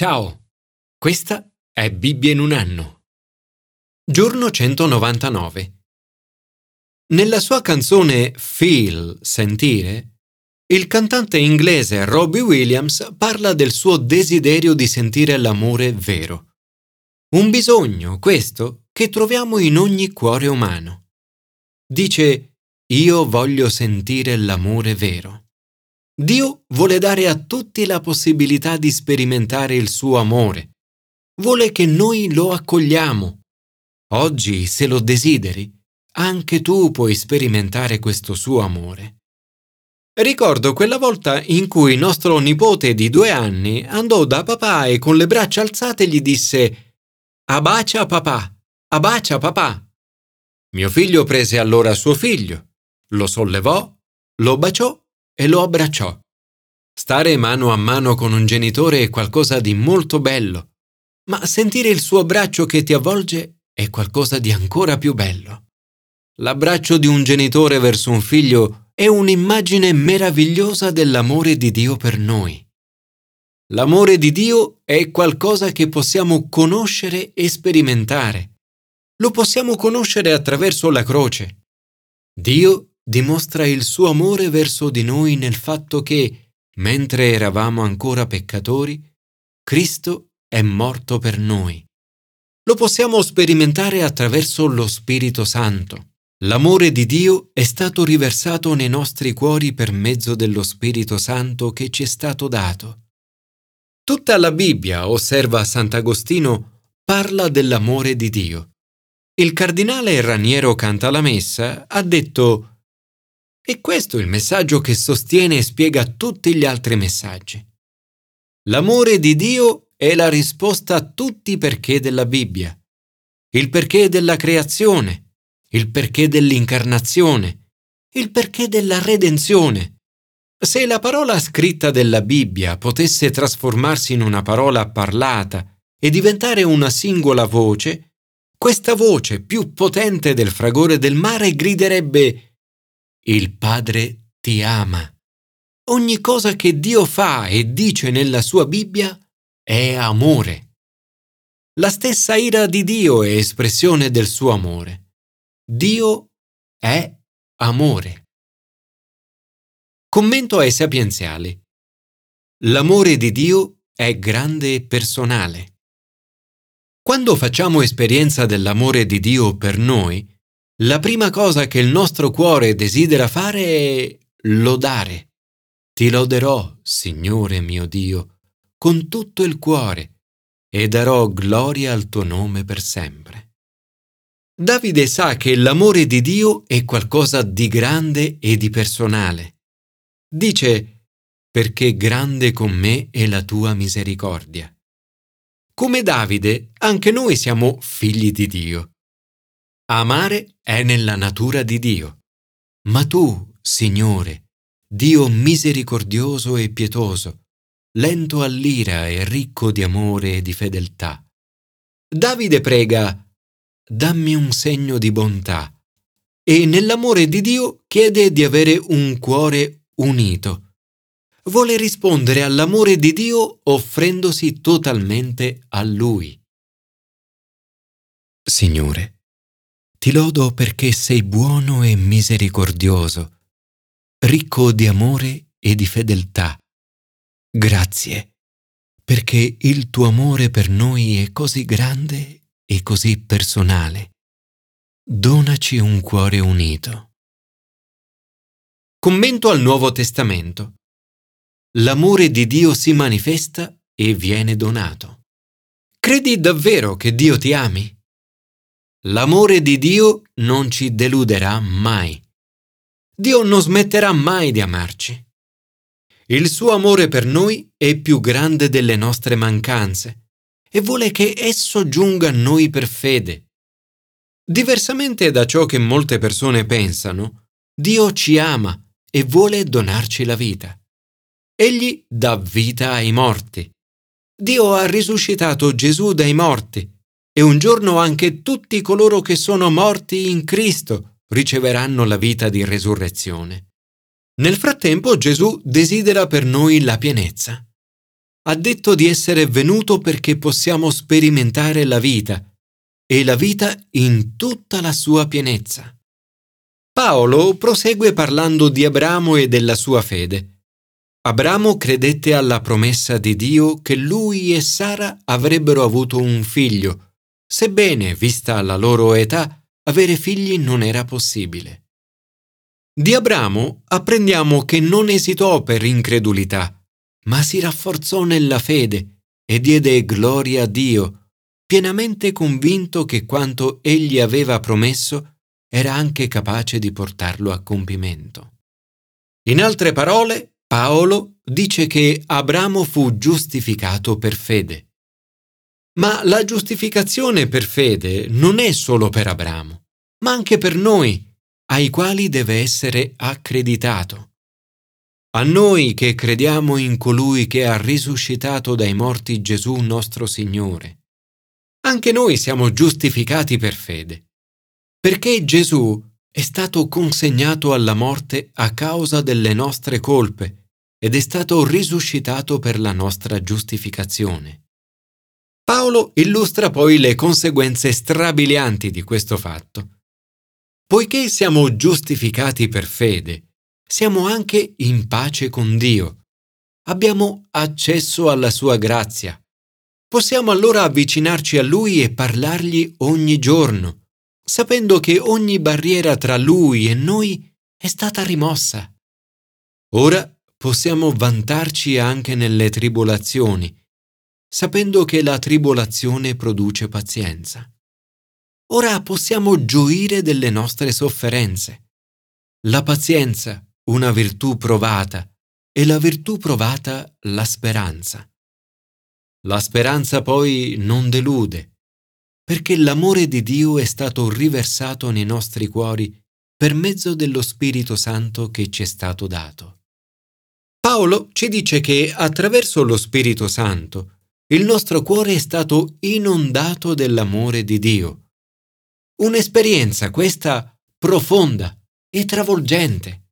Ciao, questa è Bibbia in un anno. Giorno 199. Nella sua canzone Feel, sentire, il cantante inglese Robbie Williams parla del suo desiderio di sentire l'amore vero. Un bisogno, questo, che troviamo in ogni cuore umano. Dice: io voglio sentire l'amore vero. Dio vuole dare a tutti la possibilità di sperimentare il suo amore. Vuole che noi lo accogliamo. Oggi, se lo desideri, anche tu puoi sperimentare questo suo amore. Ricordo quella volta in cui nostro nipote di 2 anni andò da papà e con le braccia alzate gli disse: «Abbacia papà, abbacia papà». Mio figlio prese allora suo figlio, lo sollevò, lo baciò e lo abbracciò. Stare mano a mano con un genitore è qualcosa di molto bello, ma sentire il suo braccio che ti avvolge è qualcosa di ancora più bello. L'abbraccio di un genitore verso un figlio è un'immagine meravigliosa dell'amore di Dio per noi. L'amore di Dio è qualcosa che possiamo conoscere e sperimentare. Lo possiamo conoscere attraverso la croce. Dio dimostra il suo amore verso di noi nel fatto che, mentre eravamo ancora peccatori, Cristo è morto per noi. Lo possiamo sperimentare attraverso lo Spirito Santo. L'amore di Dio è stato riversato nei nostri cuori per mezzo dello Spirito Santo che ci è stato dato. Tutta la Bibbia, osserva Sant'Agostino, parla dell'amore di Dio. Il cardinale Raniero Cantalamessa ha detto: «E questo è il messaggio che sostiene e spiega tutti gli altri messaggi». L'amore di Dio è la risposta a tutti i perché della Bibbia. Il perché della creazione, il perché dell'incarnazione, il perché della redenzione. Se la parola scritta della Bibbia potesse trasformarsi in una parola parlata e diventare una singola voce, questa voce più potente del fragore del mare griderebbe: «Il Padre ti ama». Ogni cosa che Dio fa e dice nella sua Bibbia è amore. La stessa ira di Dio è espressione del suo amore. Dio è amore. Commento ai sapienziali. L'amore di Dio è grande e personale. Quando facciamo esperienza dell'amore di Dio per noi, la prima cosa che il nostro cuore desidera fare è lodare. Ti loderò, Signore mio Dio, con tutto il cuore e darò gloria al tuo nome per sempre. Davide sa che l'amore di Dio è qualcosa di grande e di personale. Dice: «Perché grande con me è la tua misericordia». Come Davide, anche noi siamo figli di Dio. Amare è nella natura di Dio. Ma tu, Signore, Dio misericordioso e pietoso, lento all'ira e ricco di amore e di fedeltà. Davide prega: «Dammi un segno di bontà», e nell'amore di Dio chiede di avere un cuore unito. Vuole rispondere all'amore di Dio offrendosi totalmente a Lui. Signore, ti lodo perché sei buono e misericordioso, ricco di amore e di fedeltà. Grazie, perché il tuo amore per noi è così grande e così personale. Donaci un cuore unito. Commento al Nuovo Testamento. L'amore di Dio si manifesta e viene donato. Credi davvero che Dio ti ami? L'amore di Dio non ci deluderà mai. Dio non smetterà mai di amarci. Il suo amore per noi è più grande delle nostre mancanze e vuole che esso giunga a noi per fede. Diversamente da ciò che molte persone pensano, Dio ci ama e vuole donarci la vita. Egli dà vita ai morti. Dio ha risuscitato Gesù dai morti e un giorno anche tutti coloro che sono morti in Cristo riceveranno la vita di resurrezione. Nel frattempo Gesù desidera per noi la pienezza. ha detto di essere venuto perché possiamo sperimentare la vita, e la vita in tutta la sua pienezza. Paolo prosegue parlando di Abramo e della sua fede. Abramo credette alla promessa di Dio che lui e Sara avrebbero avuto un figlio, sebbene, vista la loro età, avere figli non era possibile. Di Abramo apprendiamo che non esitò per incredulità, ma si rafforzò nella fede e diede gloria a Dio, pienamente convinto che quanto egli aveva promesso era anche capace di portarlo a compimento. In altre parole, Paolo dice che Abramo fu giustificato per fede. Ma la giustificazione per fede non è solo per Abramo, ma anche per noi, ai quali deve essere accreditato. A noi che crediamo in colui che ha risuscitato dai morti Gesù nostro Signore. Anche noi siamo giustificati per fede, perché Gesù è stato consegnato alla morte a causa delle nostre colpe ed è stato risuscitato per la nostra giustificazione. Paolo illustra poi le conseguenze strabilianti di questo fatto. Poiché siamo giustificati per fede, siamo anche in pace con Dio. Abbiamo accesso alla sua grazia. Possiamo allora avvicinarci a Lui e parlargli ogni giorno, sapendo che ogni barriera tra Lui e noi è stata rimossa. Ora possiamo vantarci anche nelle tribolazioni, sapendo che la tribolazione produce pazienza. Ora possiamo gioire delle nostre sofferenze. La pazienza, una virtù provata, e la virtù provata, la speranza. La speranza poi non delude, perché l'amore di Dio è stato riversato nei nostri cuori per mezzo dello Spirito Santo che ci è stato dato. Paolo ci dice che attraverso lo Spirito Santo il nostro cuore è stato inondato dell'amore di Dio. Un'esperienza questa profonda e travolgente.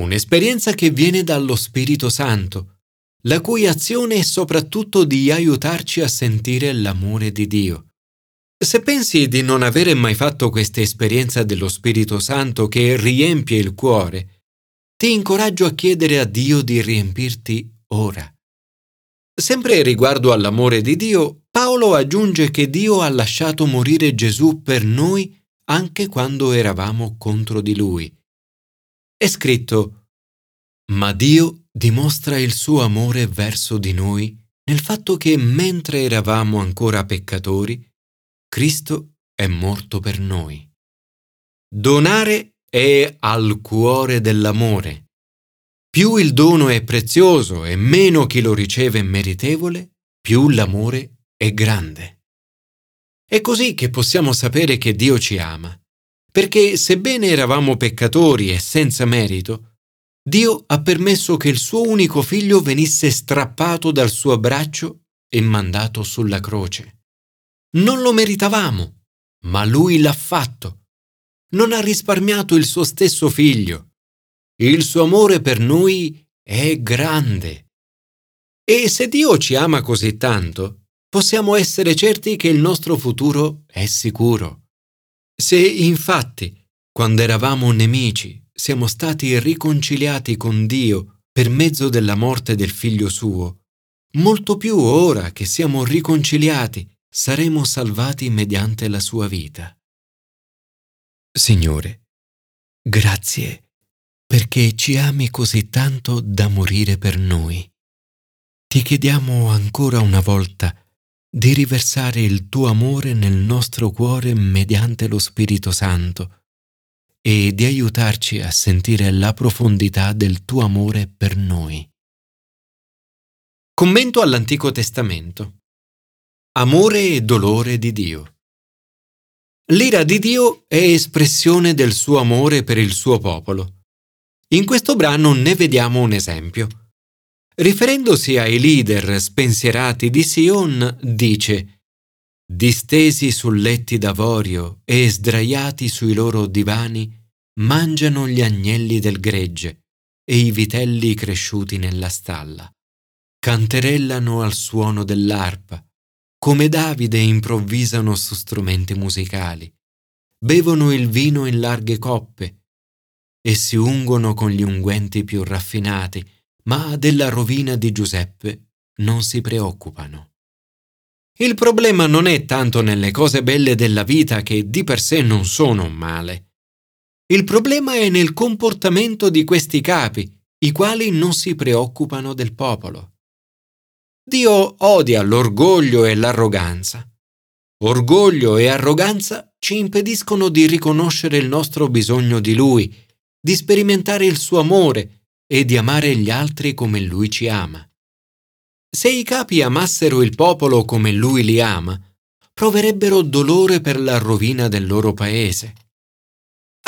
Un'esperienza che viene dallo Spirito Santo, la cui azione è soprattutto di aiutarci a sentire l'amore di Dio. Se pensi di non avere mai fatto questa esperienza dello Spirito Santo che riempie il cuore, ti incoraggio a chiedere a Dio di riempirti ora. Sempre riguardo all'amore di Dio, Paolo aggiunge che Dio ha lasciato morire Gesù per noi anche quando eravamo contro di Lui. È scritto: «Ma Dio dimostra il suo amore verso di noi nel fatto che mentre eravamo ancora peccatori, Cristo è morto per noi». Donare è al cuore dell'amore. Più il dono è prezioso e meno chi lo riceve è meritevole, più l'amore è grande. È così che possiamo sapere che Dio ci ama, perché sebbene eravamo peccatori e senza merito, Dio ha permesso che il suo unico figlio venisse strappato dal suo braccio e mandato sulla croce. Non lo meritavamo, ma Lui l'ha fatto. Non ha risparmiato il suo stesso figlio. Il suo amore per noi è grande. E se Dio ci ama così tanto, possiamo essere certi che il nostro futuro è sicuro. Se infatti, quando eravamo nemici, siamo stati riconciliati con Dio per mezzo della morte del Figlio suo, molto più ora che siamo riconciliati saremo salvati mediante la sua vita. Signore, grazie perché ci ami così tanto da morire per noi. Ti chiediamo ancora una volta di riversare il tuo amore nel nostro cuore mediante lo Spirito Santo e di aiutarci a sentire la profondità del tuo amore per noi. Commento all'Antico Testamento. Amore e dolore di Dio. L'ira di Dio è espressione del suo amore per il suo popolo. In questo brano ne vediamo un esempio. Riferendosi ai leader spensierati di Sion, dice: «Distesi su letti d'avorio e sdraiati sui loro divani, mangiano gli agnelli del gregge e i vitelli cresciuti nella stalla. canterellano al suono dell'arpa, come Davide improvvisano su strumenti musicali, bevono il vino in larghe coppe e si ungono con gli unguenti più raffinati, ma della rovina di Giuseppe non si preoccupano. Il problema non è tanto nelle cose belle della vita, che di per sé non sono un male. Il problema è nel comportamento di questi capi, i quali non si preoccupano del popolo. Dio odia l'orgoglio e l'arroganza. Orgoglio e arroganza ci impediscono di riconoscere il nostro bisogno di Lui, di sperimentare il suo amore e di amare gli altri come Lui ci ama. Se i capi amassero il popolo come Lui li ama, proverebbero dolore per la rovina del loro paese.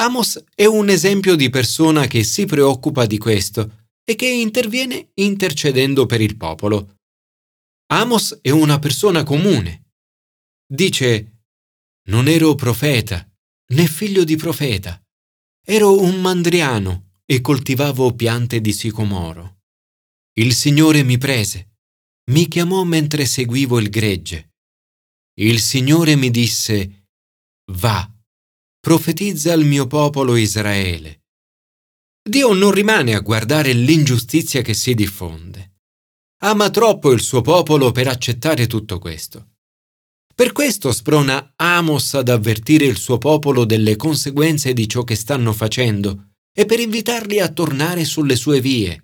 Amos è un esempio di persona che si preoccupa di questo e che interviene intercedendo per il popolo. Amos è una persona comune. Dice: «Non ero profeta, né figlio di profeta. Ero un mandriano e coltivavo piante di sicomoro. Il Signore mi prese, mi chiamò mentre seguivo il gregge. Il Signore mi disse: va, profetizza al mio popolo Israele». Dio non rimane a guardare l'ingiustizia che si diffonde. Ama troppo il suo popolo per accettare tutto questo. Per questo sprona Amos ad avvertire il suo popolo delle conseguenze di ciò che stanno facendo e per invitarli a tornare sulle sue vie.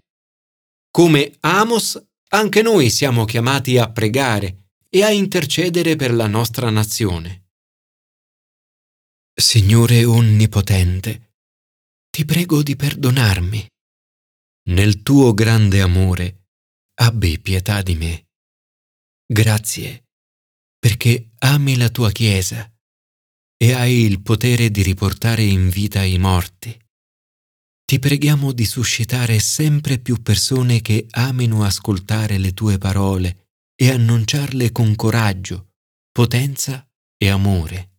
Come Amos, anche noi siamo chiamati a pregare e a intercedere per la nostra nazione. Signore Onnipotente, ti prego di perdonarmi. Nel tuo grande amore, abbi pietà di me. Grazie, perché ami la tua Chiesa e hai il potere di riportare in vita i morti. Ti preghiamo di suscitare sempre più persone che amino ascoltare le tue parole e annunciarle con coraggio, potenza e amore.